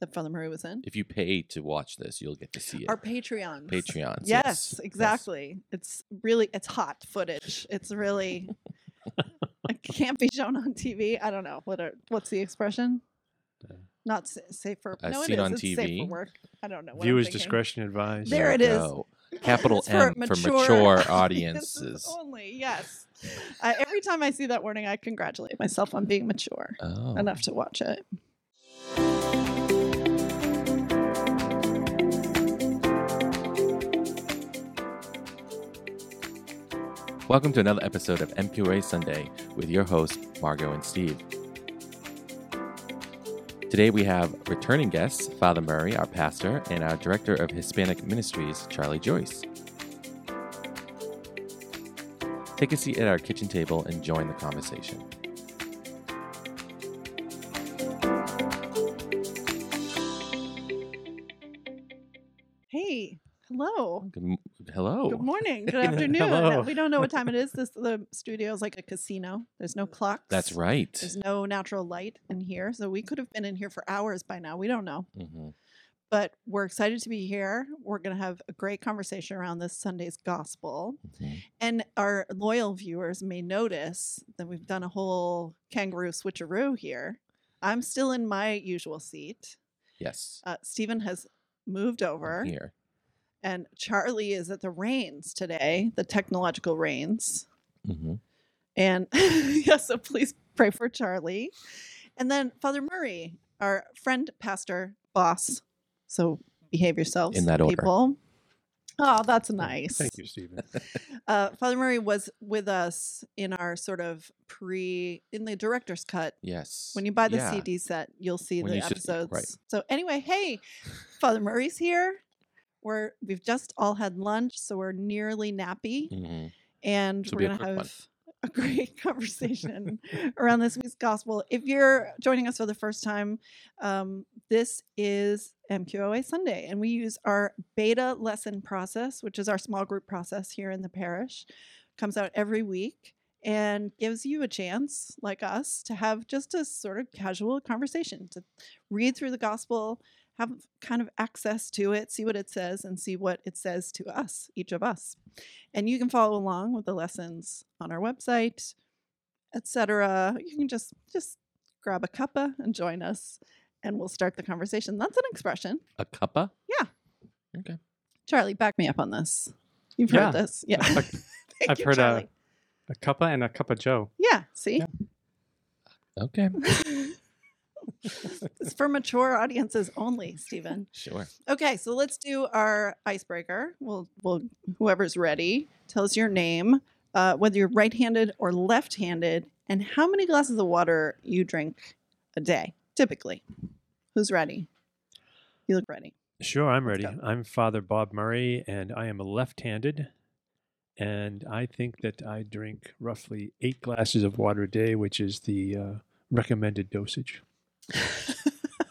that Father Murray was in. If you pay to watch this, you'll get to see it. Our Patreons. Yes, exactly. Yes. It's hot footage. It's really, it can't be shown on TV. I don't know. What's the expression? Not safe for, no, seen it is. On it's TV. Safe for work. I don't know. Viewers discretion advised. There it is. Oh. Capital M for mature audiences only. Yes. Every time I see that warning, I congratulate myself on being mature enough to watch it. Welcome to another episode of MQOA Sunday with your hosts, Margo and Steve. Today we have returning guests, Father Murray, our pastor, and our director of Hispanic Ministries, Charlie Joyce. Take a seat at our kitchen table and join the conversation. Hey, hello. Hello. Good morning. Good afternoon. Hello. We don't know what time it is. The studio is like a casino. There's no clocks. That's right. There's no natural light in here. So we could have been in here for hours by now. We don't know. Mm-hmm. But we're excited to be here. We're going to have a great conversation around this Sunday's gospel. Mm-hmm. And our loyal viewers may notice that we've done a whole kangaroo switcheroo here. I'm still in my usual seat. Yes. Stephen has moved over. I'm here. And Charlie is at the reins today, the technological reins. Mm-hmm. And so please pray for Charlie. And then Father Murray, our friend, pastor, boss. So behave yourselves, in that order. People. Oh, that's nice. Thank you, Stephen. Father Murray was with us in our sort of in the director's cut. Yes. When you buy the CD set, you'll see the episodes. Right. So anyway, hey, Father Murray's here. We've just all had lunch, so we're nearly nappy, mm-hmm. and we're going to have a great conversation around this week's gospel. If you're joining us for the first time, this is MQOA Sunday, and we use our beta lesson process, which is our small group process here in the parish. It comes out every week and gives you a chance, like us, to have just a sort of casual conversation, to read through the gospel, have kind of access to it, see what it says, and see what it says to us, each of us. And you can follow along with the lessons on our website, etc. You can just grab a cuppa and join us, and we'll start the conversation. That's an expression. A cuppa? Yeah. Okay. Charlie, back me up on this. You've heard this. Yeah. I've heard a cuppa and a cup of Joe. Yeah. See? Yeah. Okay. It's for mature audiences only, Stephen. Sure. Okay, so let's do our icebreaker. We'll whoever's ready, tell us your name, whether you're right-handed or left-handed, and how many glasses of water you drink a day, typically. Who's ready? You look ready. Sure, I'm ready. I'm Father Bob Murray, and I am left-handed, and I think that I drink roughly 8 glasses of water a day, which is the recommended dosage.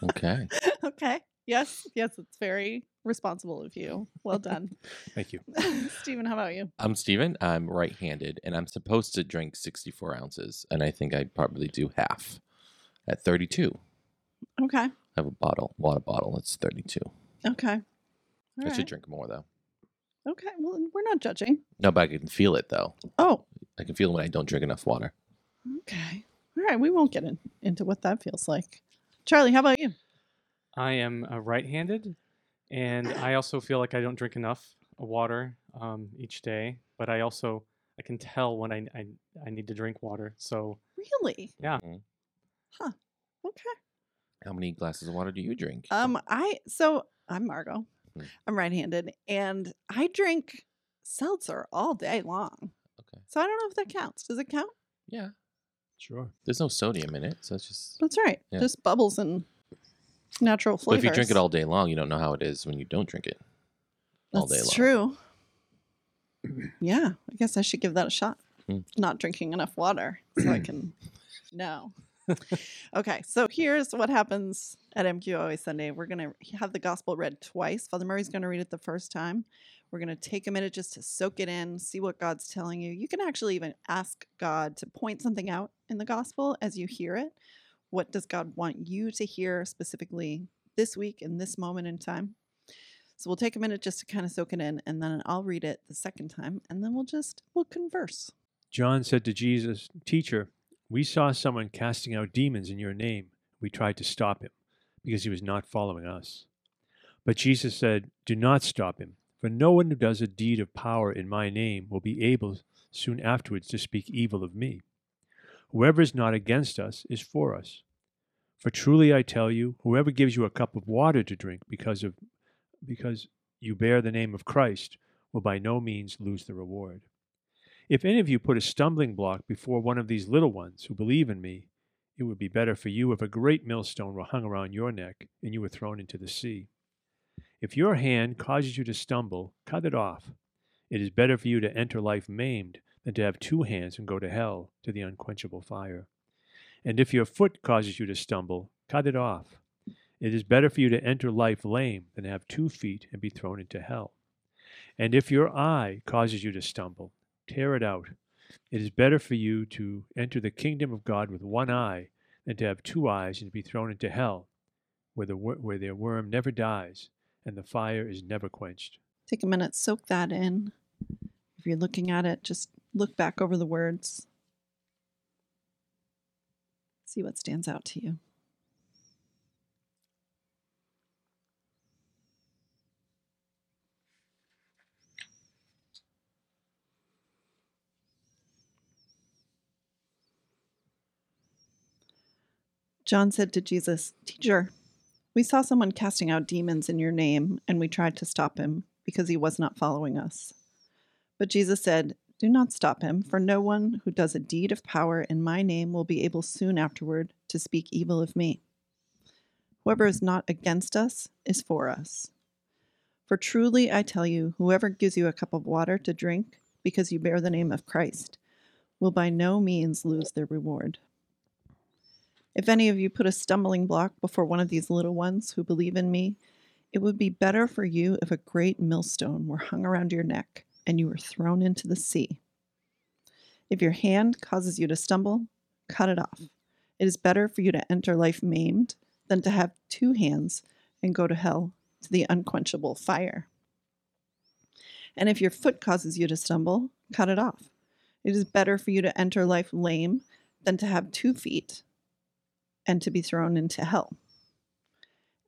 Okay. Okay. Yes. Yes. It's very responsible of you. Well done. Thank you. Stephen, how about you? I'm Stephen. I'm right-handed, and I'm supposed to drink 64 ounces, and I think I probably do half at 32. Okay. I have a water bottle. It's 32. Okay. I should drink more, though. Okay. Well, we're not judging. No, but I can feel it, though. Oh. I can feel it when I don't drink enough water. Okay. All right. We won't get into what that feels like. Charlie, how about you? I am right-handed, and I also feel like I don't drink enough water each day. But I can tell when I need to drink water. So really, yeah. Mm-hmm. Huh. Okay. How many glasses of water do you drink? I'm Margo. Mm-hmm. I'm right-handed, and I drink seltzer all day long. Okay. So I don't know if that counts. Does it count? Yeah. Sure. There's no sodium in it, so it's just... That's right. Yeah. Just bubbles and natural flavors. But if you drink it all day long, you don't know how it is when you don't drink it all day long. That's true. Yeah. I guess I should give that a shot. Mm. Not drinking enough water so I can know. Okay. So here's what happens at MQOA Sunday. We're going to have the gospel read twice. Father Murray's going to read it the first time. We're going to take a minute just to soak it in, see what God's telling you. You can actually even ask God to point something out in the gospel as you hear it. What does God want you to hear specifically this week in this moment in time. So we'll take a minute just to kind of soak it in, and then I'll read it the second time, and then we'll converse. John said to Jesus, "Teacher, we saw someone casting out demons in your name. We tried to stop him because he was not following us." But Jesus said, "Do not stop him, for no one who does a deed of power in my name will be able soon afterwards to speak evil of me. Whoever is not against us is for us. For truly I tell you, whoever gives you a cup of water to drink because you bear the name of Christ will by no means lose the reward. If any of you put a stumbling block before one of these little ones who believe in me, it would be better for you if a great millstone were hung around your neck and you were thrown into the sea. If your hand causes you to stumble, cut it off. It is better for you to enter life maimed than to have two hands and go to hell, to the unquenchable fire. And if your foot causes you to stumble, cut it off. It is better for you to enter life lame than to have 2 feet and be thrown into hell. And if your eye causes you to stumble, tear it out. It is better for you to enter the kingdom of God with one eye than to have 2 eyes and be thrown into hell, where their worm never dies and the fire is never quenched." Take a minute, soak that in. If you're looking at it, just look back over the words. See what stands out to you. John said to Jesus, "Teacher, we saw someone casting out demons in your name, and we tried to stop him because he was not following us." But Jesus said, "Do not stop him, for no one who does a deed of power in my name will be able soon afterward to speak evil of me. Whoever is not against us is for us. For truly I tell you, whoever gives you a cup of water to drink because you bear the name of Christ will by no means lose their reward. If any of you put a stumbling block before one of these little ones who believe in me, it would be better for you if a great millstone were hung around your neck and you were thrown into the sea. If your hand causes you to stumble, cut it off. It is better for you to enter life maimed than to have 2 hands and go to hell, to the unquenchable fire. And if your foot causes you to stumble, cut it off. It is better for you to enter life lame than to have 2 feet and to be thrown into hell.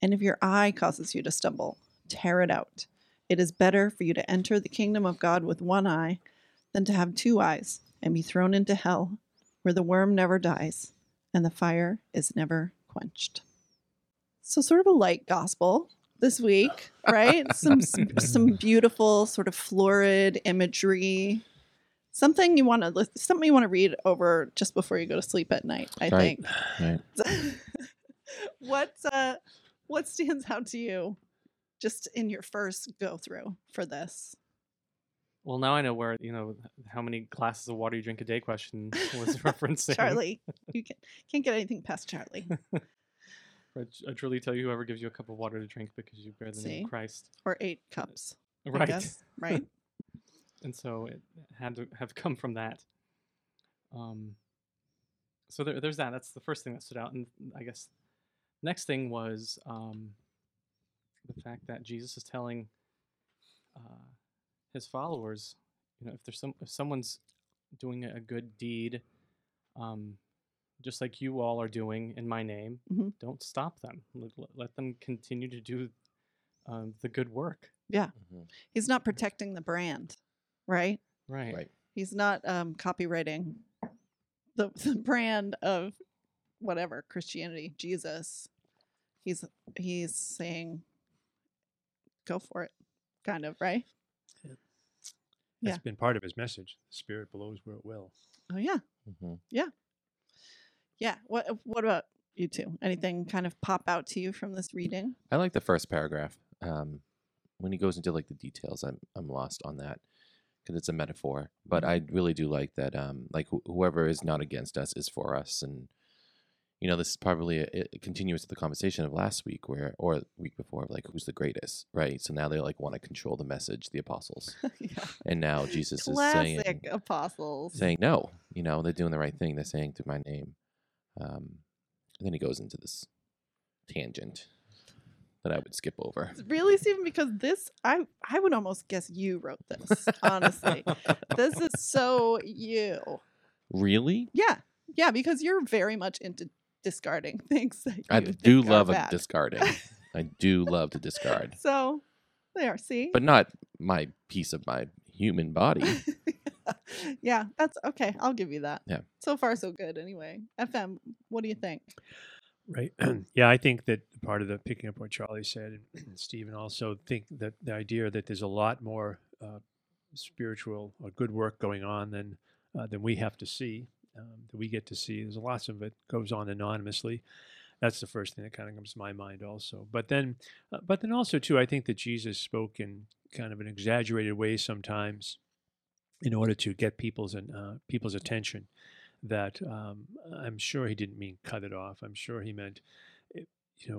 And if your eye causes you to stumble, tear it out. It is better for you to enter the kingdom of God with 1 eye than to have 2 eyes and be thrown into hell, where the worm never dies and the fire is never quenched." So sort of a light gospel this week, right? Some beautiful sort of florid imagery. Something you want to read over just before you go to sleep at night, I think. Right. What stands out to you just in your first go through for this? Well, now I know where, how many glasses of water you drink a day question was referencing. Charlie. You can't get anything past Charlie. I truly tell you, whoever gives you a cup of water to drink because you bear the name of Christ. Or 8 cups. Right. I guess. Right. And so it had to have come from that. So there's that. That's the first thing that stood out. And I guess next thing was the fact that Jesus is telling his followers, if someone's doing a good deed, just like you all are doing in my name, mm-hmm. Don't stop them. Let them continue to do the good work. Yeah. Mm-hmm. He's not protecting the brand. Right. He's not copywriting the brand of whatever, Christianity, Jesus. He's saying, go for it, kind of, right? Yeah. That's been part of his message. The Spirit blows where it will. Oh, yeah. Mm-hmm. Yeah. Yeah. What about you two? Anything kind of pop out to you from this reading? I like the first paragraph. When he goes into the details, I'm lost on that, because it's a metaphor, but I really do like that. Whoever is not against us is for us, and this is probably a continuous to the conversation of last week, or the week before, who's the greatest, right? So now they want to control the message, the apostles, yeah. And now Jesus is saying, apostles saying no, they're doing the right thing. They're saying through my name, and then he goes into this tangent. that I would skip over. Really, Stephen? Because this, I would almost guess you wrote this, honestly. This is so you. Really? Yeah. Yeah, because you're very much into discarding things. I do love discarding. I do love to discard. So, there, see? But not my piece of my human body. Yeah, that's okay. I'll give you that. Yeah. So far, so good anyway. FM, what do you think? Right. Yeah, I think that part of the picking up what Charlie said, and Stephen also think that the idea that there's a lot more spiritual or good work going on than we have to see, that we get to see. There's lots of it goes on anonymously. That's the first thing that kind of comes to my mind also. But then also, too, I think that Jesus spoke in kind of an exaggerated way sometimes in order to get people's attention. That I'm sure he didn't mean cut it off. I'm sure he meant,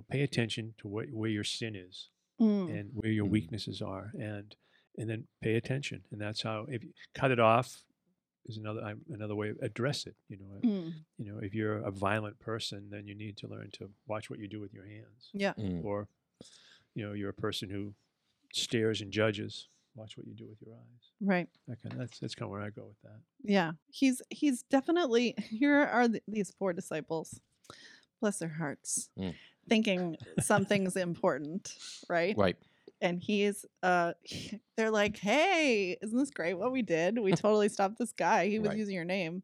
pay attention to where your sin is and where your weaknesses are, and then pay attention. And that's how. If you cut it off, is another way of address it. If you're a violent person, then you need to learn to watch what you do with your hands. Yeah. Or, you're a person who stares and judges. Watch what you do with your eyes. Right. Okay, that's kind of where I go with that. Yeah, he's definitely. Here are these four disciples, bless their hearts, thinking something's important, right? Right. And he's, they're like, "Hey, isn't this great? What we did? We totally stopped this guy. He was using your name,"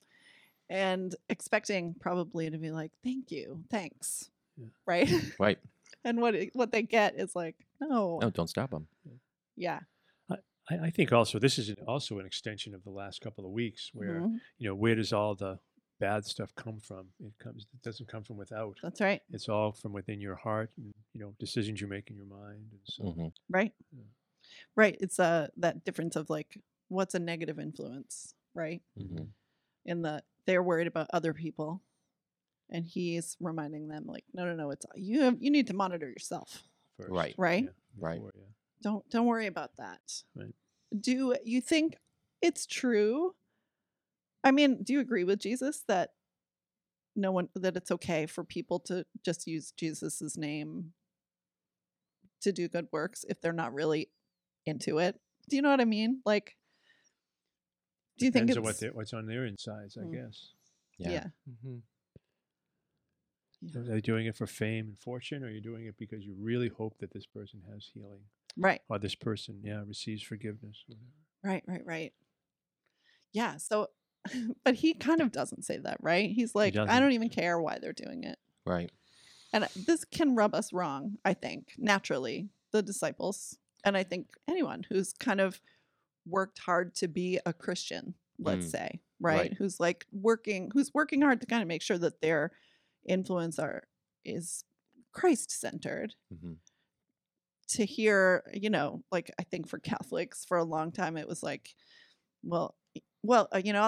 and expecting probably to be like, "Thank you, thanks," right? Right. And what they get is like, no, don't stop him. Yeah. I think also this is also an extension of the last couple of weeks where, where does all the bad stuff come from? It doesn't come from without. That's right. It's all from within your heart and, decisions you make in your mind. And so, right. Yeah. Right. It's that difference of like, what's a negative influence, right? Mm-hmm. In that they're worried about other people and he's reminding them like, no, it's you need to monitor yourself. First. Right. Right. Yeah. Right. Before, yeah. Don't worry about that. Right. Do you think it's true? I mean, do you agree with Jesus that that it's okay for people to just use Jesus's name to do good works if they're not really into it? Do you know what I mean? Like, do you think it's what's on their insides? I guess. Yeah. Yeah. Mm-hmm. Yeah. Are they doing it for fame and fortune, or are you doing it because you really hope that this person has healing? Right. Or this person, receives forgiveness. Right. Yeah. So, but he kind of doesn't say that, right? He's like, I don't even care why they're doing it. Right. And this can rub us wrong, I think, naturally, the disciples. And I think anyone who's kind of worked hard to be a Christian, let's say, right? Who's like working hard to kind of make sure that their influence is Christ-centered. Mm-hmm. To hear, like I think for Catholics for a long time, it was like, I'll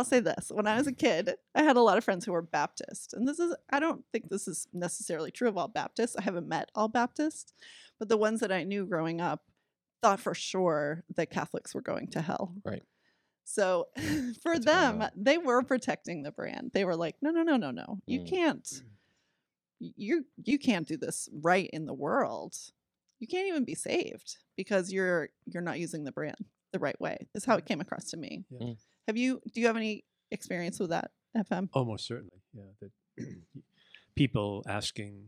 say this. When I was a kid, I had a lot of friends who were Baptist. And I don't think this is necessarily true of all Baptists. I haven't met all Baptists, but the ones that I knew growing up thought for sure that Catholics were going to hell. Right. So for them, they were protecting the brand. They were like, no. You can't, you can't do this right in the world. You can't even be saved because you're not using the brand the right way. That's how it came across to me. Yeah. Mm. Do you have any experience with that, FM? Oh, most certainly. Yeah. That people asking,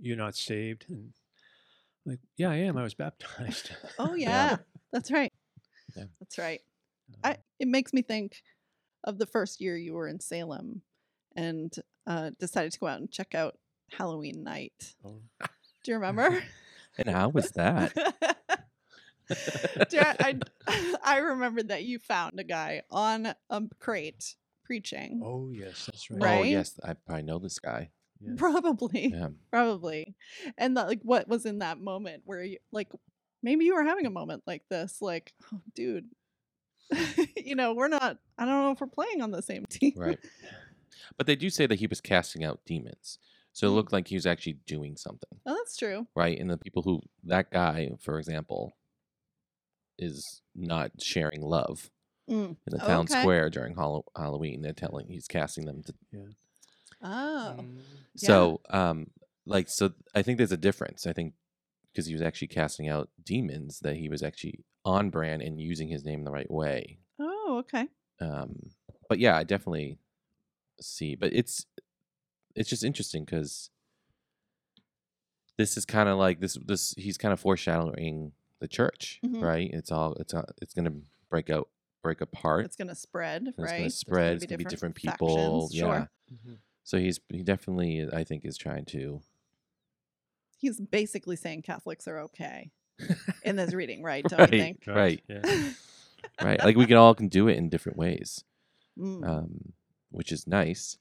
you're not saved, and like, yeah, I am. I was baptized. Oh yeah. That's right. Yeah. That's right. It makes me think of the first year you were in Salem and decided to go out and check out Halloween night. Oh. Do you remember? And how was that? I remember that you found a guy on a crate preaching. Oh, yes, that's right. Oh, yes, I probably know this guy. Yes. Probably. Yeah. Probably. And that, like, what was in that moment where you, like, maybe you were having a moment like this, like, oh, dude, I don't know if we're playing on the same team. Right. But they do say that he was casting out demons. So it looked like he was actually doing something. Oh, that's true. Right. And the people that guy, for example, is not sharing love in the town square during Halloween. They're telling, he's casting them to. Yeah. Oh. So, I think there's a difference. I think because he was actually casting out demons, that he was actually on brand and using his name the right way. Oh, okay. But yeah, I definitely see. But it's just interesting because this is kind of like this he's kind of foreshadowing the church, mm-hmm. right? It's going to break apart. It's going to spread, right? It's going to be different people. Factions, yeah. Sure. Mm-hmm. So he definitely, I think, is trying to. He's basically saying Catholics are okay in this reading, right? Don't you think? Right. Yeah. Right. Like we can all do it in different ways, which is nice,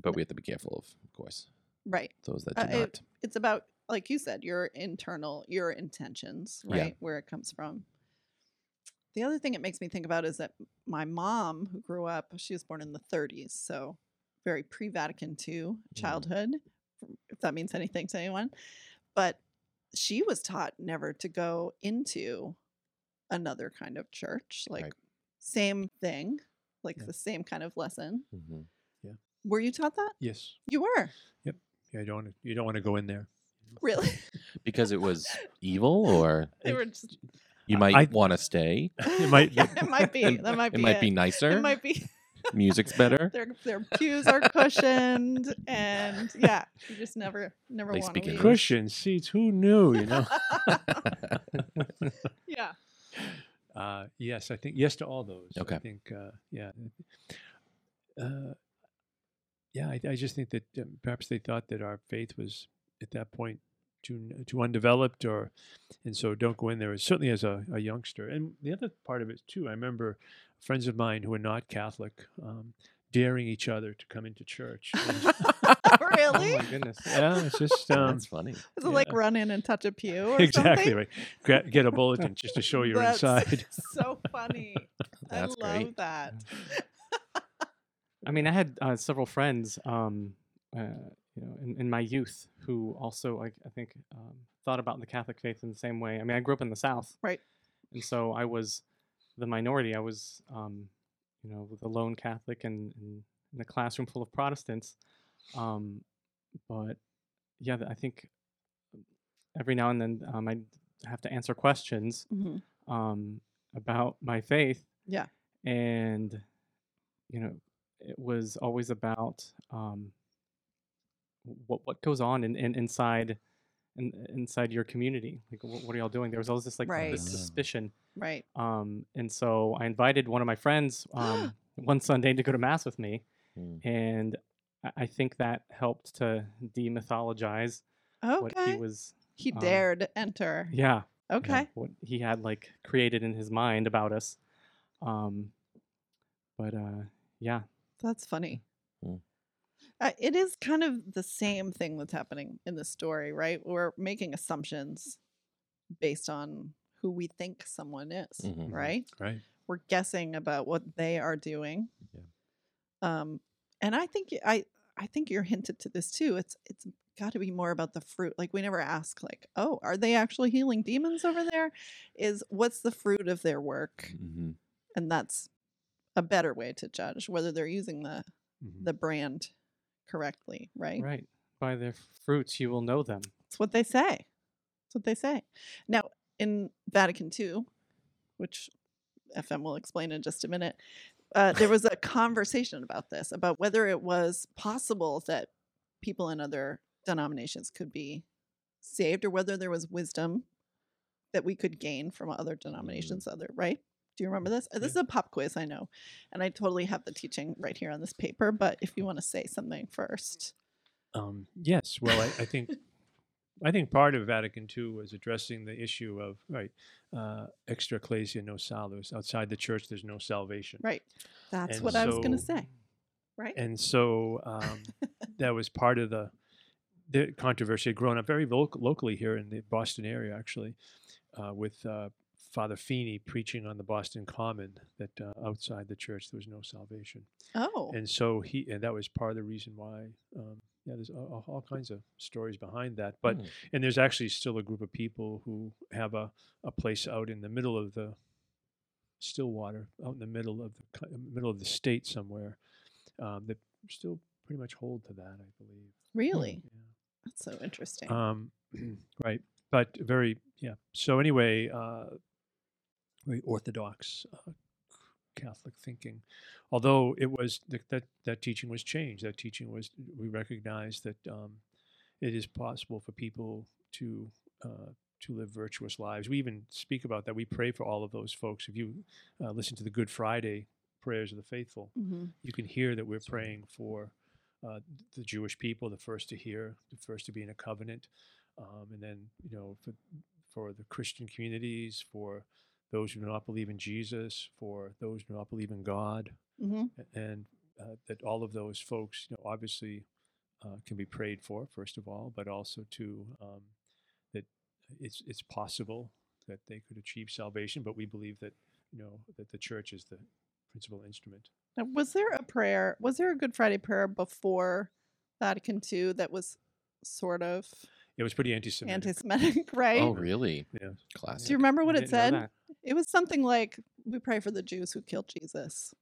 but we have to be careful of course. Right. Those that do not. It's about, like you said, your intentions, right? Yeah. Where it comes from. The other thing it makes me think about is that my mom, who grew up, she was born in the 1930s, so very pre-Vatican II childhood, if that means anything to anyone. But she was taught never to go into another kind of church, like same thing, like the same kind of lesson. Mm-hmm. Yeah. Were you taught that? Yes. You were? Yep. Yeah, you don't want to go in there. Really? Because it was evil, or they were just... You might want to stay. It might. Yeah, it might be. That might be. It might be nicer. It might be. Music's better. Their pews are cushioned, and yeah, you just never want to leave. Cushioned seats. Who knew? You know. Yeah. Yes, I think yes to all those. Okay. I think yeah. Yeah, I just think that perhaps they thought that our faith was at that point too undeveloped, and so don't go in there, certainly as a youngster. And the other part of it too, I remember friends of mine who were not Catholic daring each other to come into church. Really? Oh my goodness. Yeah, it's just that's funny. Is it like run in and touch a pew or exactly something? Right. Get a bulletin just to show you're inside. So funny. That's I love great. That. I mean, I had several friends you know, in my youth, who also, I think, thought about the Catholic faith in the same way. I mean, I grew up in the South. Right. And so I was the minority. I was, you know, the lone Catholic in a classroom full of Protestants. But, yeah, I think every now and then I have to answer questions mm-hmm. About my faith. Yeah. And, you know, it was always about... What goes on inside your community? Like, what are y'all doing? There was always this this suspicion, right? And so I invited one of my friends one Sunday to go to Mass with me, and I think that helped to demythologize what he was. He dared enter. Yeah. Okay. You know, what he had created in his mind about us, but yeah. That's funny. Mm. It is kind of the same thing that's happening in the story, right? We're making assumptions based on who we think someone is, mm-hmm. right? Right. We're guessing about what they are doing. Yeah. And I think I think you're hinted to this too. It's got to be more about the fruit. Like we never ask, oh, are they actually healing demons over there? What's the fruit of their work? Mm-hmm. And that's a better way to judge whether they're using the brand correctly, right? Right. By their fruits, you will know them. That's what they say. Now, in Vatican II, which FM will explain in just a minute, there was a conversation about this, about whether it was possible that people in other denominations could be saved, or whether there was wisdom that we could gain from other denominations, right? Do you remember this? This is a pop quiz, I know. And I totally have the teaching right here on this paper. But if you want to say something first. Yes. Well, I think part of Vatican II was addressing the issue of, extra ecclesia, no salus. Outside the church, there's no salvation. Right. That's what I was going to say. Right. And so that was part of the controversy. Had grown up very locally here in the Boston area, actually, with... Father Feeney preaching on the Boston Common that outside the church there was no salvation. Oh, and so that was part of the reason why. There's all kinds of stories behind that, but and there's actually still a group of people who have a place out in the middle of the Stillwater, out in the middle of the state somewhere, that still pretty much hold to that, I believe. Really, yeah. That's so interesting. Right. But very, yeah. So anyway, very orthodox Catholic thinking. Although it was, that teaching was changed. That teaching was, we recognize that it is possible for people to live virtuous lives. We even speak about that. We pray for all of those folks. If you listen to the Good Friday prayers of the faithful, mm-hmm. you can hear that we're praying for the Jewish people, the first to hear, the first to be in a covenant, and then, you know, for the Christian communities, for those who do not believe in Jesus, for those who do not believe in God, mm-hmm. and that all of those folks, you know, obviously can be prayed for, first of all, but also to that it's possible that they could achieve salvation, but we believe that, you know, that the church is the principal instrument. Now, was there a Good Friday prayer before Vatican II that was sort of... It was pretty anti-Semitic. Anti-Semitic, right? Oh, really? Yeah. Classic. Do you remember what it said? It was something like, we pray for the Jews who killed Jesus,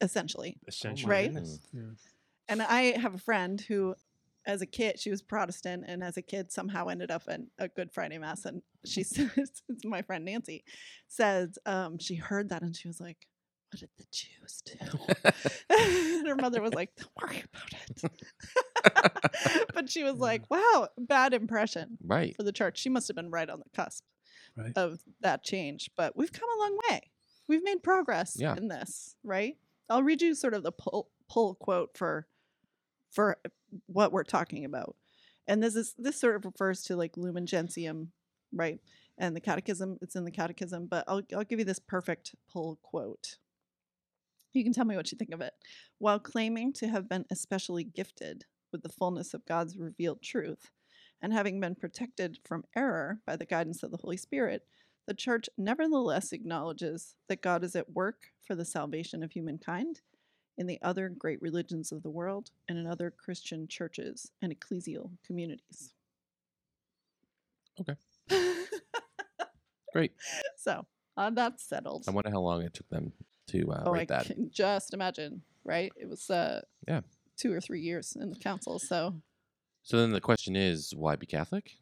essentially. Essentially. Right? Yeah. And I have a friend who, as a kid, she was Protestant, and as a kid somehow ended up in a Good Friday Mass. And she says, it's my friend Nancy, says she heard that and she was like, what did the Jews do? And her mother was like, don't worry about it. But she was like, wow, bad impression right. for the church. She must have been right on the cusp right. of that change. But we've come a long way. We've made progress yeah. in this, right? I'll read you sort of the pull quote for what we're talking about. And this sort of refers to like Lumen Gentium, right? And the catechism, it's in the catechism, but I'll give you this perfect pull quote. You can tell me what you think of it. While claiming to have been especially gifted with the fullness of God's revealed truth, and having been protected from error by the guidance of the Holy Spirit, the Church nevertheless acknowledges that God is at work for the salvation of humankind in the other great religions of the world and in other Christian churches and ecclesial communities. Okay. Great. So, that's settled. I wonder how long it took them to write that. I can just imagine, right? It was 2 or 3 years in the council. So then the question is, why be Catholic?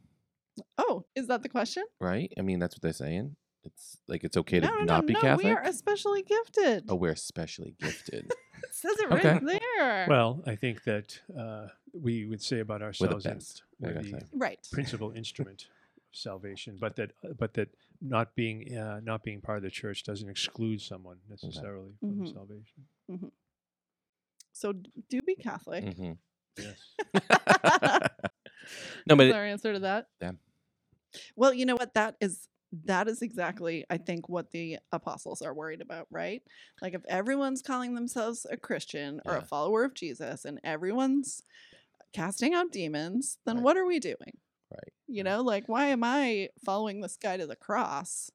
Oh, is that the question? Right? I mean, that's what they're saying. It's like it's okay to not be Catholic. We are especially gifted. Oh, we're especially gifted. It says it right there. Well, I think that we would say about ourselves that we're the right. principal instrument. Salvation, but that not being part of the church doesn't exclude someone necessarily okay. from mm-hmm. salvation. Mm-hmm. So do be Catholic. Mm-hmm. Yes. No, but our answer to that. Yeah. Well, you know what? That is exactly I think what the apostles are worried about, right? Like if everyone's calling themselves a Christian or a follower of Jesus, and everyone's casting out demons, then what are we doing? Right. You know, like, why am I following this guy to the cross?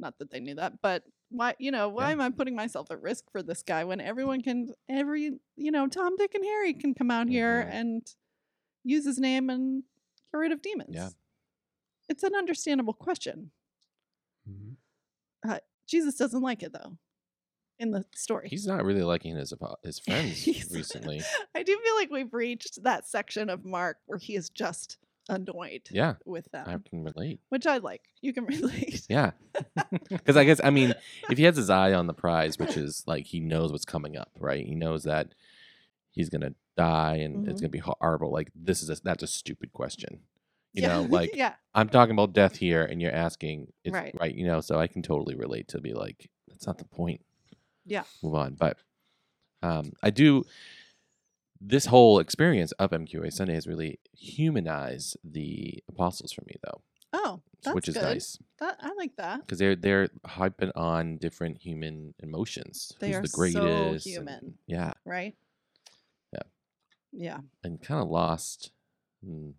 Not that they knew that, but why am I putting myself at risk for this guy when everyone can, Tom, Dick, and Harry can come out here and use his name and get rid of demons? Yeah. It's an understandable question. Mm-hmm. Jesus doesn't like it, though. In the story, he's not really liking his friends recently. I do feel like we've reached that section of Mark where he is just annoyed with them. I can relate. Which I like. You can relate. Yeah. Because I guess, I mean, if he has his eye on the prize, which is like he knows what's coming up, right? He knows that he's going to die and it's going to be horrible. Like, that's a stupid question. You know, like, I'm talking about death here and you're asking, right? You know, so I can totally relate to be like, that's not the point. Yeah. Move on. But I do... This whole experience of MQOA Sunday has really humanized the apostles for me, though. Oh, that's which is good. Nice. I like that because they're hyping on different human emotions. They are the greatest, so human. And, right. Yeah. Yeah. And kind of lost. The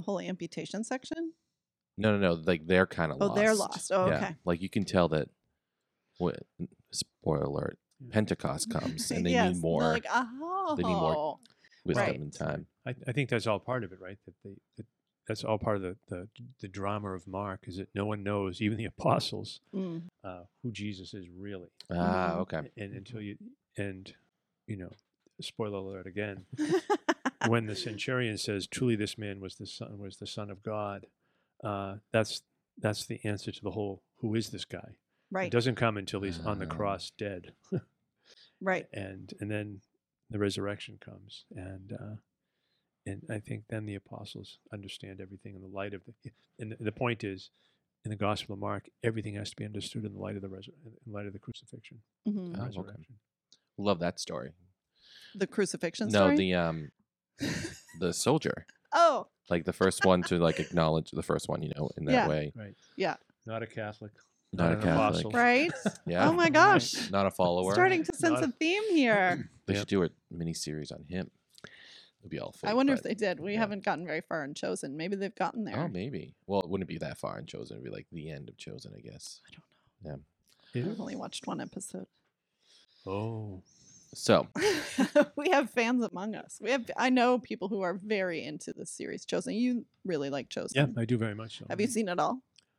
whole amputation section. No. Like they're kind of lost. Oh, they're lost. Oh, yeah. Okay. Like you can tell that. Spoiler alert. Pentecost comes and they need more. Like, they need more wisdom and time. I think that's all part of it, right? That's all part of the drama of Mark is that no one knows, even the apostles, who Jesus is really. Ah, okay. And until you know, spoiler alert again, when the centurion says, "Truly, this man was the son of God," That's the answer to the whole, who is this guy? Right. It doesn't come until he's on the cross dead. Right. And then the resurrection comes. And I think then the apostles understand everything in the light of the, and the point is, in the Gospel of Mark, everything has to be understood in the light of the crucifixion. Mm-hmm. Oh, resurrection. Okay. Love that story. The crucifixion story? No, the soldier. Oh. Like the first one to like acknowledge the first one, you know, in that way. Right. Yeah. Not a Catholic. Not a Catholic. Apostle. Right? Yeah. Oh my gosh. Right. Not a follower. Starting to sense a theme here. They should do a mini series on him. It'd be all fake, I wonder if they did. We haven't gotten very far in Chosen. Maybe they've gotten there. Oh, maybe. Well, it wouldn't be that far in Chosen. It'd be like the end of Chosen, I guess. I don't know. Yeah. I've only watched one episode. Oh. So we have fans among us. I know people who are very into the series Chosen. You really like Chosen. Yeah, I do very much so. Have you seen it all?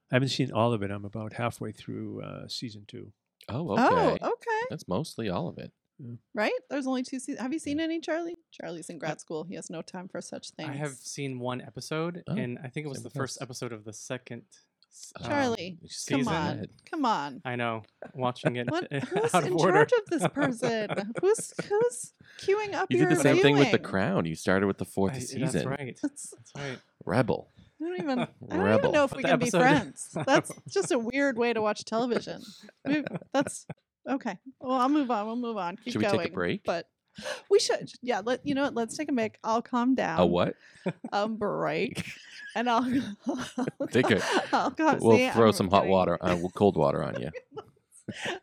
I haven't seen all of it. I'm about halfway through season 2. Oh, okay. Oh, okay. That's mostly all of it. Yeah. Right? There's only 2 seasons. Have you seen any, Charlie? Charlie's in grad school. He has no time for such things. I have seen one episode, and I think it was the first episode of the second Charlie, season. Come on. I know. Watching it. Who's in charge of this person? Who's queuing up your reviewing? You did the same thing with The Crown. You started with the 4th season. That's right. That's right. Rebel. I don't even know if we can be friends. That's just a weird way to watch television. That's okay. Well, I'll move on. We'll move on. Keep going. Should we take a break? But we should. Yeah. You know what? Let's take a break. I'll calm down. A what? A break. And I'll take it. We'll throw some cold water on you.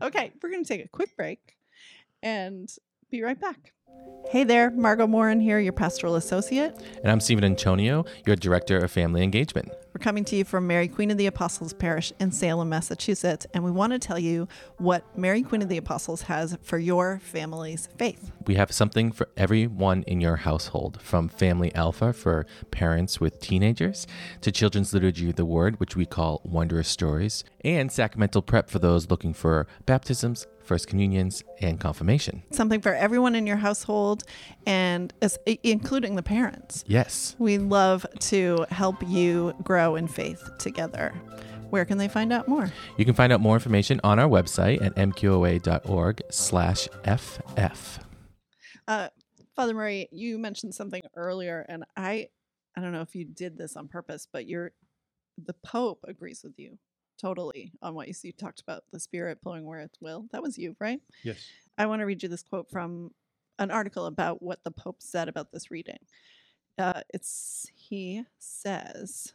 Okay. We're going to take a quick break and be right back. Hey there, Margot Morin here, your pastoral associate. And I'm Stephen Antonio, your director of family engagement. We're coming to you from Mary Queen of the Apostles Parish in Salem, Massachusetts, and we want to tell you what Mary Queen of the Apostles has for your family's faith. We have something for everyone in your household, from Family Alpha for parents with teenagers, to Children's Liturgy of the Word, which we call Wondrous Stories, and Sacramental Prep for those looking for baptisms, First Communions, and Confirmation. Something for everyone in your household, and including the parents. Yes. We love to help you grow in faith together. Where can they find out more? You can find out more information on our website at mqoa.org/ff. Father Murray, you mentioned something earlier, and I don't know if you did this on purpose, but the Pope agrees with you. Totally on what you talked about, the Spirit blowing where it will. That was you, right? Yes. I want to read you this quote from an article about what the Pope said about this reading. He says,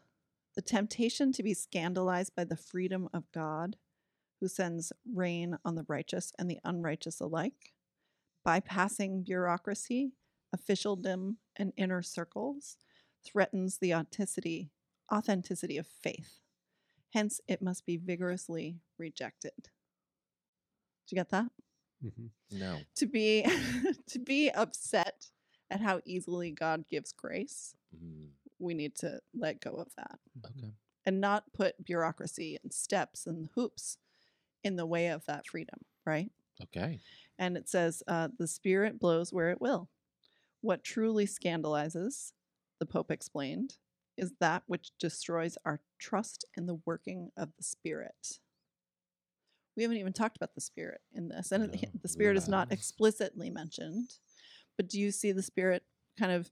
"The temptation to be scandalized by the freedom of God, who sends rain on the righteous and the unrighteous alike, bypassing bureaucracy, officialdom, and inner circles, threatens the authenticity of faith. Hence, it must be vigorously rejected." Did you get that? Mm-hmm. No. To be upset at how easily God gives grace, we need to let go of that. Okay. And not put bureaucracy and steps and hoops in the way of that freedom, right? Okay. And it says, the Spirit blows where it will. What truly scandalizes, the Pope explained, is that which destroys our trust in the working of the Spirit. We haven't even talked about the Spirit in this. And the Spirit is not explicitly mentioned. But do you see the Spirit kind of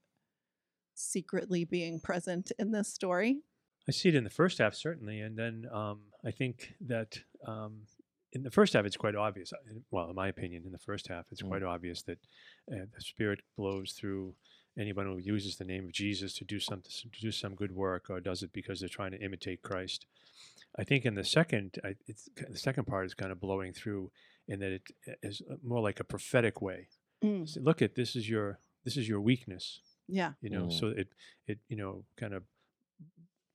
secretly being present in this story? I see it in the first half, certainly. And then I think that in the first half, it's quite obvious. Well, in my opinion, in the first half, it's quite obvious that the Spirit blows through anyone who uses the name of Jesus to do something, to do some good work, or does it because they're trying to imitate Christ. I think in the second, the second part is kind of blowing through, in that it is more like a prophetic way. So look at this is your weakness. Yeah, you know, so it you know, kind of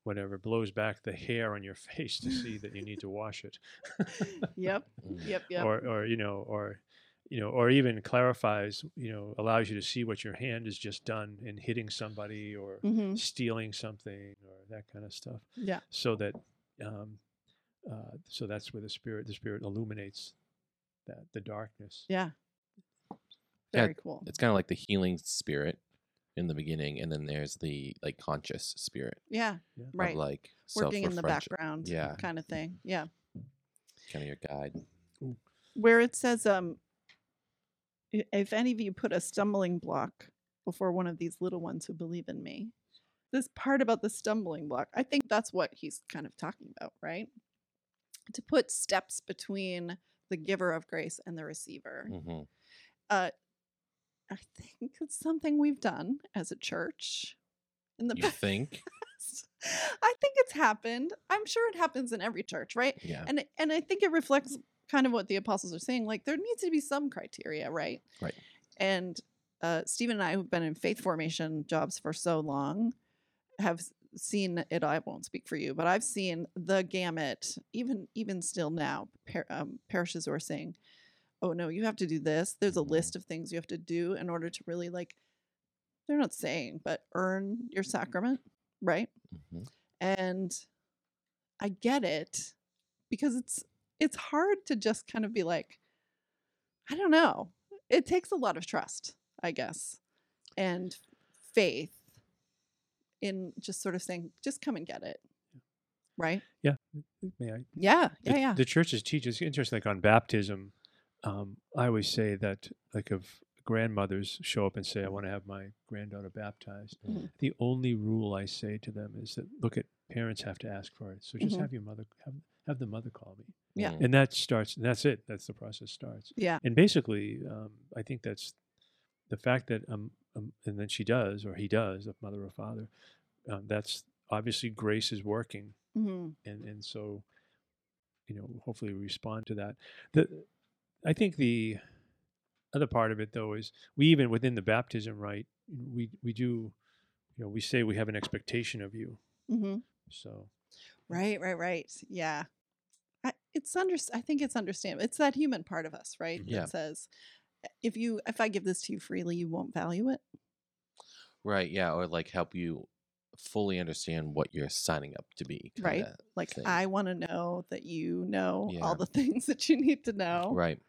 whatever, blows back the hair on your face to see that you need to wash it. Yep. Or even clarifies, allows you to see what your hand has just done in hitting somebody or stealing something or that kind of stuff. Yeah. So that, so that's where the Spirit illuminates that, the darkness. Yeah. Very cool. It's kind of like the healing Spirit in the beginning, and then there's the like conscious spirit. Yeah, yeah. Right. Of, like, working in the background, yeah, kind of thing. Yeah, kind of your guide. Ooh. Where it says, if any of you put a stumbling block before one of these little ones who believe in me, this part about the stumbling block, I think that's what he's kind of talking about, right? To put steps between the giver of grace and the receiver. Mm-hmm. I think it's something we've done as a church in the past. You think? I think it's happened. I'm sure it happens in every church, right? Yeah. And I think it reflects kind of what the apostles are saying. Like, there needs to be some criteria, right? Right. And Stephen and I, who've been in faith formation jobs for so long, have seen it. I won't speak for you, but I've seen the gamut, even still now, parishes who are saying, oh no, you have to do this. There's a list of things you have to do in order to really, like, they're not saying, but earn your sacrament, right? Mm-hmm. And I get it, because it's hard to just kind of be like, I don't know. It takes a lot of trust, I guess, and faith in just sort of saying, just come and get it. Right? Yeah. May I? Yeah. Yeah. Yeah. The church's teaching, it's interesting, like on baptism, I always say that, like, if grandmothers show up and say, I want to have my granddaughter baptized, mm-hmm. the only rule I say to them is that, look, at parents have to ask for it. So just mm-hmm. have your mother, have the mother call me. Yeah. And that starts, and that's it. That's the process starts. Yeah. And basically, I think that's the fact that, and then she does, or he does, a mother or father, that's obviously grace is working. Mm-hmm. And so, you know, hopefully we respond to that. I think the other part of it, though, is we even within the baptism rite, we do, you know, we say we have an expectation of you. Mm-hmm. So. Right. Yeah. I think it's understandable. It's that human part of us, right? Yeah. That says, if I give this to you freely, you won't value it. Right. Yeah. Or like help you fully understand what you're signing up to be. Right. Like thing. I want to know that you know all the things that you need to know. Right.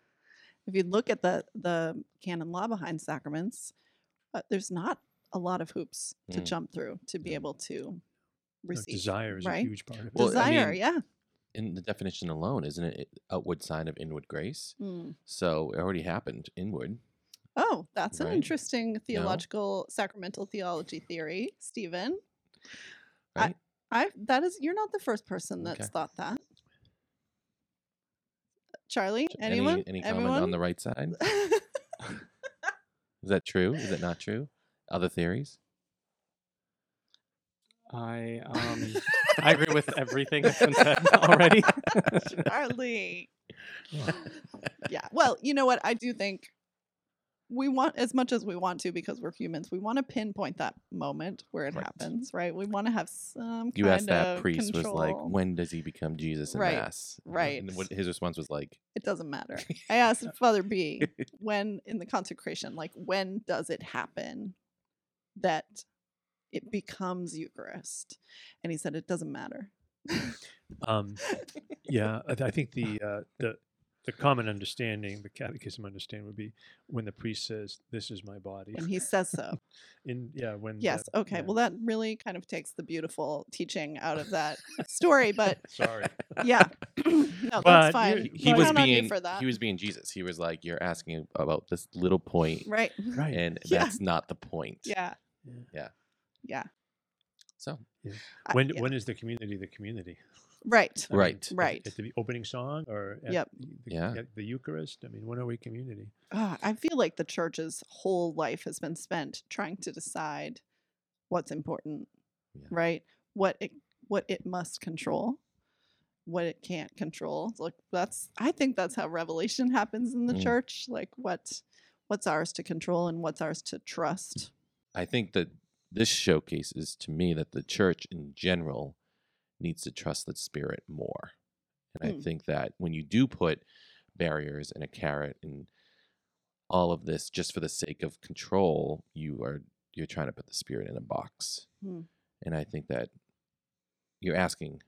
If you look at the canon law behind sacraments, there's not a lot of hoops to jump through to be able to receive. Desire is a huge part of it. Well, desire, in the definition alone, isn't it outward sign of inward grace? Mm. So it already happened inward. Oh, that's an interesting theological, sacramental theology theory, Stephen. Right? You're not the first person that's thought that. Charlie, anyone? Any comment on the right side? Is that true? Is it not true? Other theories? I agree with everything that's been said already. Charlie. Yeah. Well, you know what? I do think we want, as much as we want to, because we're humans, we want to pinpoint that moment where it happens, right? We want to have some kind of control. You asked that priest was like, when does he become Jesus in Mass? Right. And his response was like, it doesn't matter. I asked Father B, when in the consecration, like, when does it happen that it becomes Eucharist? And he said, it doesn't matter. Yeah, I think the common understanding, the catechism understanding, would be when the priest says, this is my body. And he says so. Yeah. Well, that really kind of takes the beautiful teaching out of that story, but. Sorry. Yeah. No, that's fine. He was being Jesus. He was like, you're asking about this little point. Right. And that's not the point. Yeah. So when is the community? Right. Right. At the opening song or at the Eucharist? I mean, when are we community? I feel like the church's whole life has been spent trying to decide what's important, right? What it must control, what it can't control. Like I think that's how revelation happens in the church. Like what's ours to control and what's ours to trust. I think that this showcases to me that the church in general needs to trust the Spirit more. And I think that when you do put barriers and a carrot and all of this just for the sake of control, you're trying to put the Spirit in a box. And I think that you're asking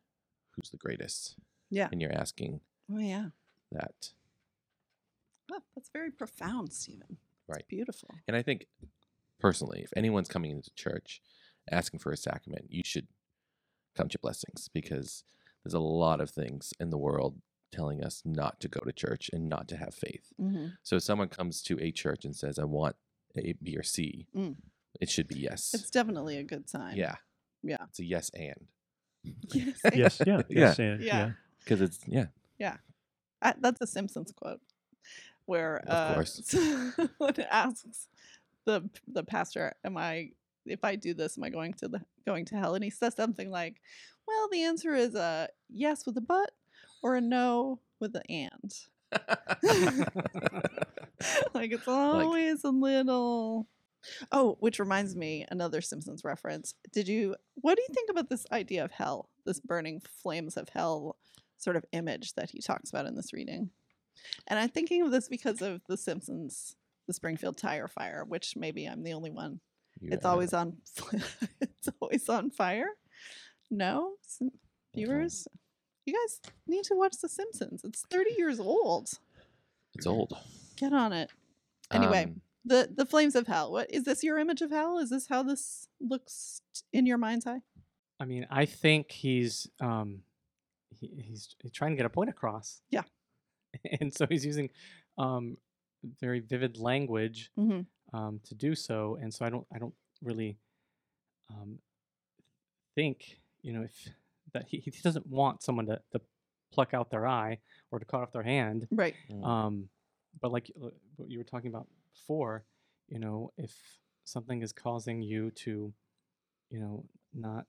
who's the greatest. Yeah. And you're asking that. Oh, that's very profound, Stephen. Right. It's beautiful. And I think personally, if anyone's coming into church asking for a sacrament, you should count your blessings, because there's a lot of things in the world telling us not to go to church and not to have faith. Mm-hmm. So if someone comes to a church and says, I want A, B, or C, it should be yes. It's definitely a good sign. Yeah. Yeah. It's a yes and. Yes. And. Yes. Yeah. Yes. Yeah. And. Yeah. Because it's, yeah. Yeah. That's a Simpsons quote where someone asks the pastor, if I do this, am I going to hell? And he says something like, well, the answer is a yes with a but or a no with an and. Like, it's always a little. Oh, which reminds me, another Simpsons reference. What do you think about this idea of hell, this burning flames of hell sort of image that he talks about in this reading? And I'm thinking of this because of the Simpsons, the Springfield Tire Fire, which maybe I'm the only one. Yeah. It's always on. It's always on fire. No, viewers, you guys need to watch The Simpsons. It's 30 years old. It's old. Get on it. Anyway, the flames of hell. What is this, your image of hell? Is this how this looks in your mind's eye? I mean, I think he's trying to get a point across. Yeah. And so he's using very vivid language to do so. And so I don't really think, if that he doesn't want someone to pluck out their eye or to cut off their hand. Right. But like what you were talking about before, if something is causing you to, not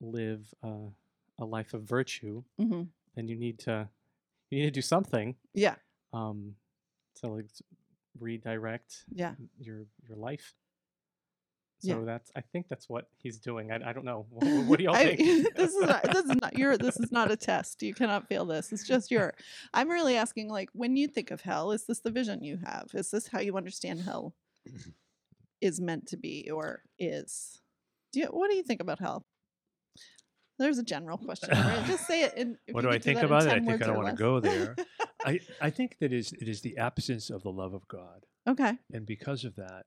live a life of virtue, then you need to do something. Yeah. To like redirect. Yeah. Your life. So yeah. I think that's what he's doing. I don't know. What do y'all think? This is not a test. You cannot fail this. It's just I'm really asking, like, when you think of hell, is this the vision you have? Is this how you understand hell is meant to be or is? What do you think about hell? There's a general question. Right? Just say it. What do I think about it? I think I don't want to go there. I think that it is the absence of the love of God. Okay. And because of that,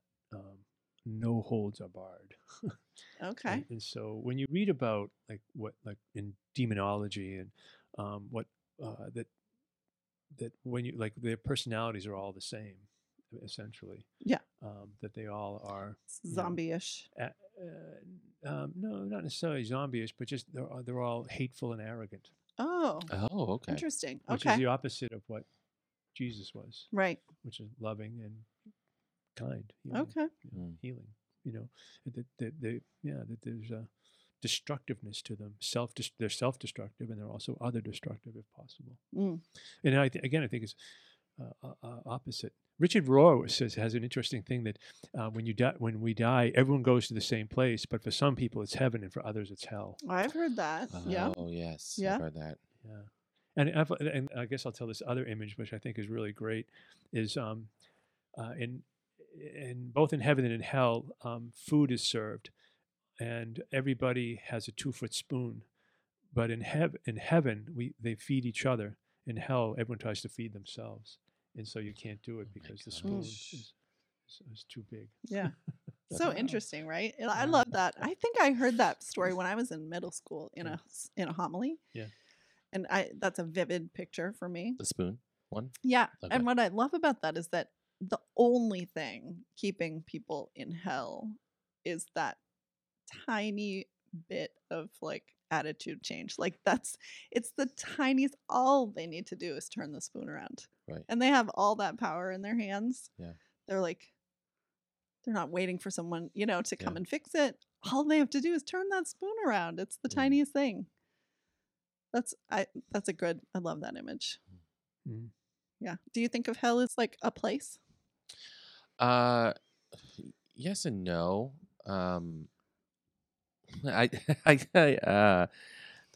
no holds are barred. Okay. And so when you read about like in demonology and that when you like their personalities are all the same, essentially. Yeah. That they all are zombie-ish. No, not necessarily zombie-ish, but just they're all hateful and arrogant. Oh. Oh, okay. Interesting. Which is the opposite of what Jesus was. Right. Which is loving and kind, okay, healing. That there's a destructiveness to them. They're self-destructive, and they're also other-destructive if possible. And I think it's opposite. Richard Rohr has an interesting thing that when we die, everyone goes to the same place, but for some people it's heaven, and for others it's hell. I've heard that. Yeah. Oh yes. Yeah. I've heard that. Yeah. And I guess I'll tell this other image, which I think is really great, is in both in heaven and in hell, food is served, and everybody has a 2-foot spoon. But in heaven, they feed each other. In hell, everyone tries to feed themselves, and so you can't do it because the spoon is too big. Yeah, so interesting, right? I love that. I think I heard that story when I was in middle school in a homily. Yeah, and that's a vivid picture for me. The spoon one. Yeah, okay. And what I love about that is that the only thing keeping people in hell is that tiny bit of like attitude change. Like it's the tiniest. All they need to do is turn the spoon around. Right. And they have all that power in their hands. Yeah. They're not waiting for someone, to come and fix it. All they have to do is turn that spoon around. It's the tiniest thing. I love that image. Mm. Yeah. Do you think of hell as like a place? Yes and no.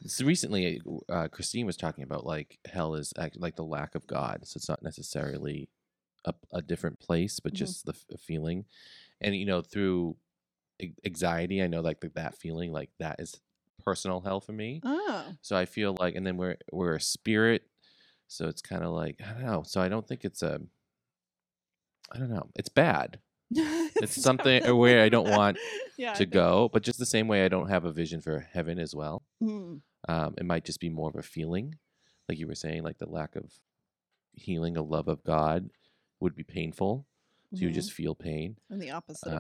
So recently Christine was talking about like hell is like the lack of God, so it's not necessarily a different place, but just the feeling, and through anxiety, I know like that feeling, like that is personal hell for me. Oh. So I feel like, and then we're a spirit, so it's kind of like I don't know. So I don't think it's I don't know. It's bad. It's something a way I don't want to go, but just the same way I don't have a vision for heaven as well. Mm. It might just be more of a feeling, like you were saying, like the lack of healing, a love of God would be painful. So you just feel pain. And the opposite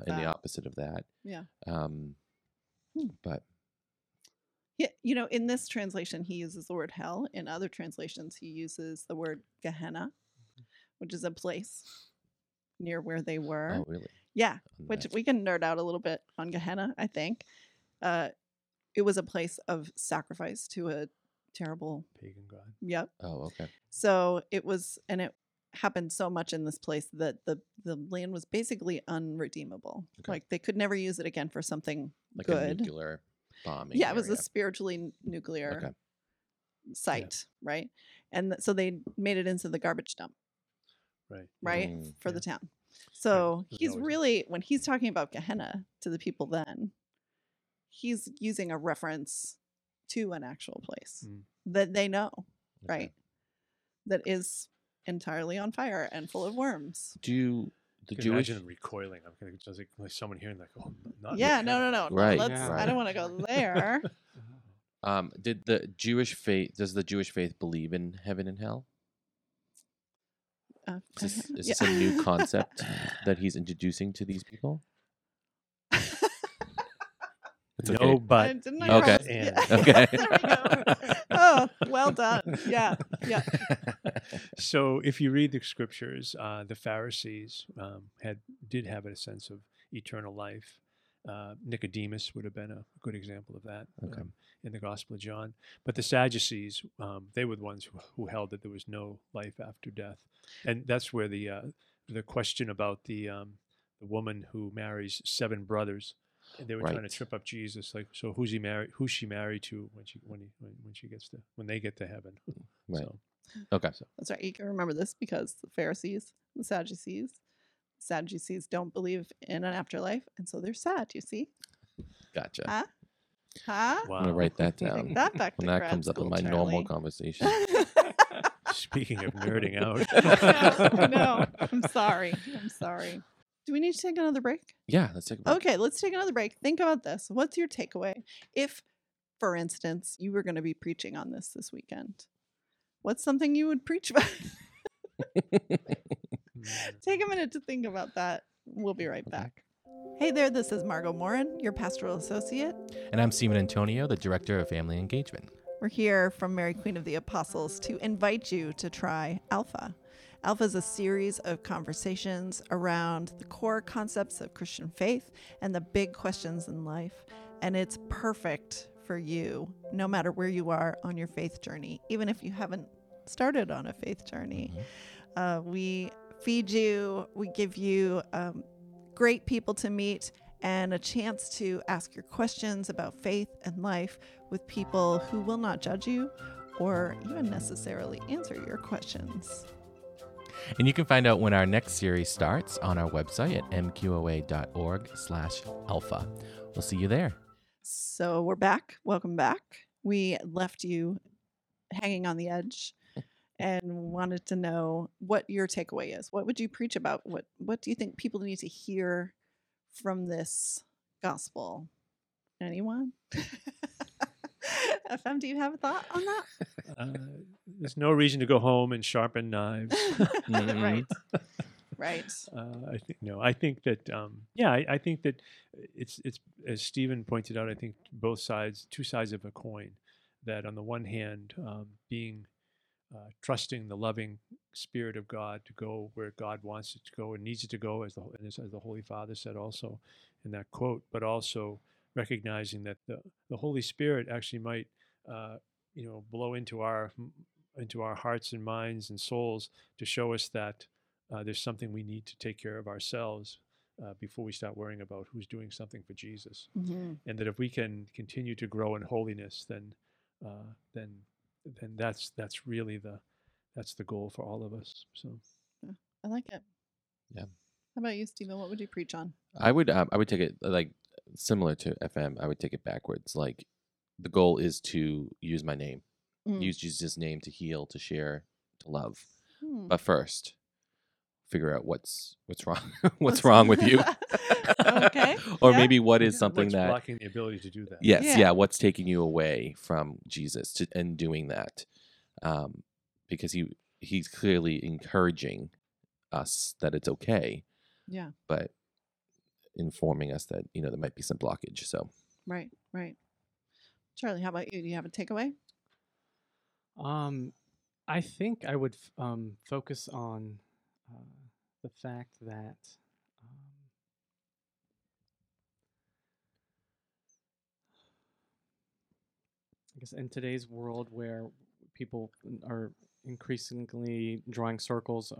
of that. Yeah. But. Yeah, you know, in this translation, he uses the word hell. In other translations, he uses the word Gehenna, which is a place near where they were. Oh, really? Yeah, which we can nerd out a little bit on Gehenna, I think. It was a place of sacrifice to a terrible... pagan god. Yep. Oh, okay. So it was... and it happened so much in this place that the land was basically unredeemable. Okay. Like, they could never use it again for something like good. Like a nuclear... bombing area. It was a spiritually nuclear site, right? And so they made it into the garbage dump, right, for the town. So he's really, when he's talking about Gehenna to the people then, he's using a reference to an actual place that they know, right? That is entirely on fire and full of worms. The Jewish imagine recoiling. I'm going to just like someone hearing like, oh, not no. Right. Let's. I don't want to go there. Did the Jewish faith? Does the Jewish faith believe in heaven and hell? Is this a new concept that he's introducing to these people? No, but okay. There we go. Oh, well done. Yeah. So, if you read the scriptures, the Pharisees did have a sense of eternal life. Nicodemus would have been a good example of that in the Gospel of John. But the Sadducees, they were the ones who held that there was no life after death, and that's where the question about the woman who marries seven brothers. And they were trying to trip up Jesus, like, so who's she married to when they get to heaven? Right. So, that's right. You can remember this because the Pharisees, the Sadducees don't believe in an afterlife, and so they're sad. You see? Gotcha. Huh? Wow. I'm gonna write that down. That back when that comes up in my normal conversation. Speaking of nerding out, no, I'm sorry. Do we need to take another break? Yeah, let's take a break. Okay, let's take another break. Think about this. What's your takeaway? If, for instance, you were going to be preaching on this weekend, what's something you would preach about? Take a minute to think about that. We'll be right back. Hey there, this is Margot Morin, your pastoral associate. And I'm Stephen Antonio, the director of family engagement. We're here from Mary Queen of the Apostles to invite you to try Alpha. Alpha is a series of conversations around the core concepts of Christian faith and the big questions in life. And it's perfect for you, no matter where you are on your faith journey, even if you haven't started on a faith journey. Mm-hmm. We feed you, we give you great people to meet and a chance to ask your questions about faith and life with people who will not judge you or even necessarily answer your questions. And you can find out when our next series starts on our website at mqoa.org/alpha. We'll see you there. So we're back. Welcome back. We left you hanging on the edge and wanted to know what your takeaway is. What would you preach about? What do you think people need to hear from this gospel? Anyone? FM, do you have a thought on that? There's no reason to go home and sharpen knives. Right. I think that it's as Stephen pointed out. I think two sides of a coin. That on the one hand, being trusting the loving Spirit of God to go where God wants it to go and needs it to go, as the Holy Father said also in that quote, but also recognizing that the Holy Spirit actually might blow into our hearts and minds and souls to show us that there's something we need to take care of ourselves before we start worrying about who's doing something for Jesus. Mm-hmm. And that if we can continue to grow in holiness, then that's really the goal for all of us. So yeah, I like it. Yeah. How about you, Stephen? What would you preach on? I would take it like similar to FM. I would take it backwards. Like, the goal is to use my name, use Jesus' name to heal, to share, to love. But first, figure out what's wrong, what's wrong with you. Okay. Or yeah. maybe what is something that's blocking the ability to do that. Yes. Yeah. What's taking you away from Jesus and doing that? Because he's clearly encouraging us that it's okay. Yeah. But informing us that, you know, there might be some blockage. So. Right. Right. Charlie, how about you? Do you have a takeaway? I think I would focus on the fact that I guess in today's world where people are increasingly drawing circles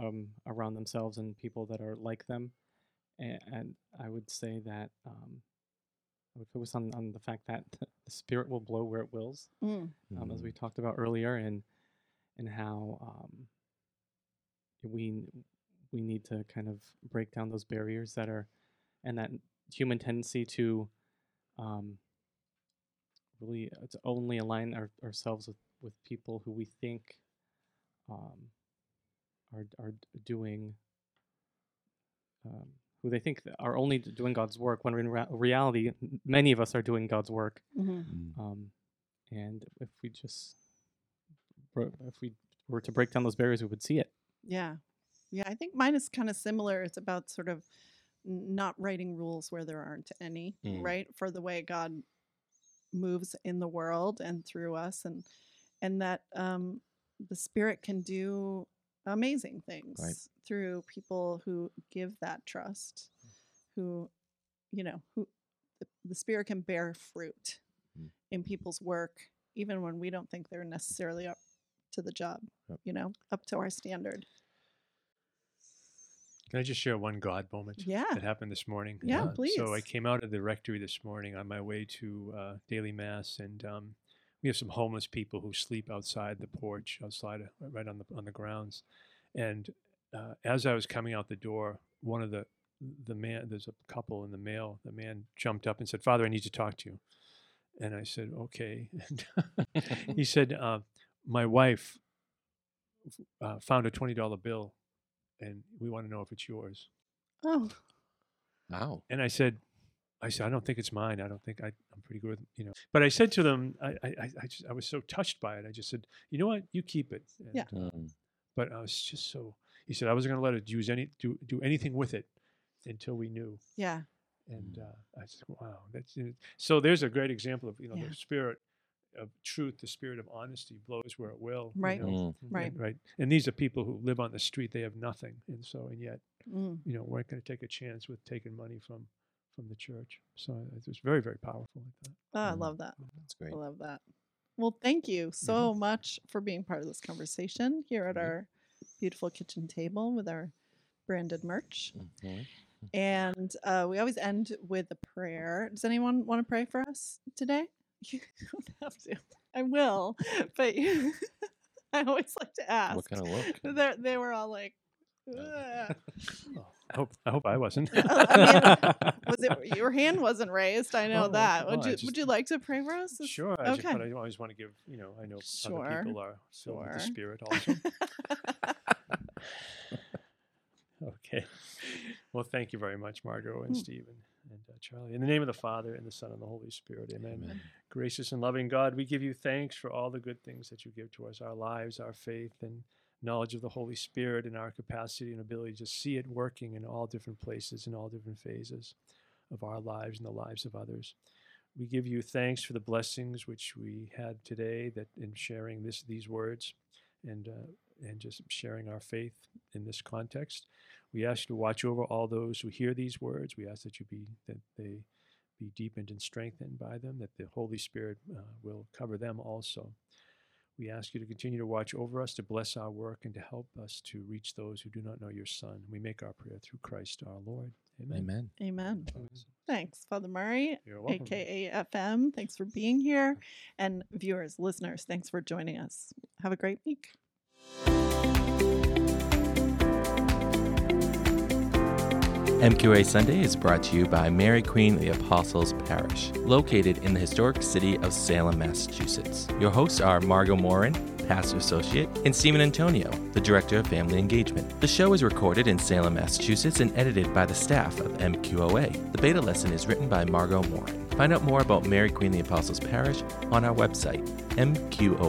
around themselves and people that are like them, and I would say that I would focus on the fact that the Spirit will blow where it wills, as we talked about earlier, and how we need to kind of break down those barriers that are, and that human tendency to really to only align ourselves with people who we think are doing who they think are only doing God's work, when in reality many of us are doing God's work. Mm-hmm. And if we just were to break down those barriers, we would see it. Yeah. Yeah, I think mine is kind of similar. It's about sort of not writing rules where there aren't any, right? For the way God moves in the world and through us, and that the Spirit can do amazing things through people who give that trust, who, you know, who the Spirit can bear fruit in people's work, even when we don't think they're necessarily up to the job, you know, up to our standard. Can I just share one God moment that happened this morning? Yeah, please. So I came out of the rectory this morning on my way to daily mass, and we have some homeless people who sleep outside the porch, right on the grounds. And as I was coming out the door, one of the man, there's a couple in the mail. The man jumped up and said, "Father, I need to talk to you." And I said, "Okay." And he said, "My wife found a $20 bill, and we want to know if it's yours." Oh, wow! And I said, "I don't think it's mine. I don't think I'm pretty good with, you know." But I said to them, I was so touched by it. I just said, "You know what? You keep it." And, but I was just so. He said, "I wasn't going to let it use do anything with it until we knew." Yeah. And I said, wow. That's it. So there's a great example of, you know, the Spirit of truth, the Spirit of honesty blows where it will. Right. You know? Right. Right. And these are people who live on the street. They have nothing. And so, and yet, you know, weren't going to take a chance with taking money from the church. So it was very, very powerful. I thought. Oh, I love that. That's great. I love that. Well, thank you so much for being part of this conversation here at our beautiful kitchen table with our branded merch. Mm-hmm. And we always end with a prayer. Does anyone want to pray for us today? You don't have to. I will, but I always like to ask. What kind of look? They were all like, ugh. I hope I wasn't. I mean, your hand wasn't raised? I know that. Would you like to pray for us? Sure. Okay. But I always want to give, you know, I know other people are filled with the Spirit also. Okay. Well, thank you very much, Margot and Steve and Charlie. In the name of the Father, and the Son, and the Holy Spirit, amen. Gracious and loving God, we give you thanks for all the good things that you give to us, our lives, our faith, and knowledge of the Holy Spirit, and our capacity and ability to see it working in all different places, in all different phases of our lives and the lives of others. We give you thanks for the blessings which we had today, that in sharing these words, and just sharing our faith in this context. We ask you to watch over all those who hear these words. We ask that they be deepened and strengthened by them, that the Holy Spirit will cover them also. We ask you to continue to watch over us, to bless our work, and to help us to reach those who do not know your Son. We make our prayer through Christ our Lord. Amen. Amen. Amen. Thanks, Father Murray, a.k.a. FM. Thanks for being here. And viewers, listeners, thanks for joining us. Have a great week. MQOA Sunday is brought to you by Mary Queen of the Apostles Parish, located in the historic city of Salem, Massachusetts. Your hosts are Margot Morin pastor associate, and Stephen Antonio, the director of family engagement. The show is recorded in Salem, Massachusetts, and edited by the staff of MQOA. The Beta Lesson is written by Margot Morin. Find out more about Mary Queen of the Apostles Parish on our website, mqoa.org.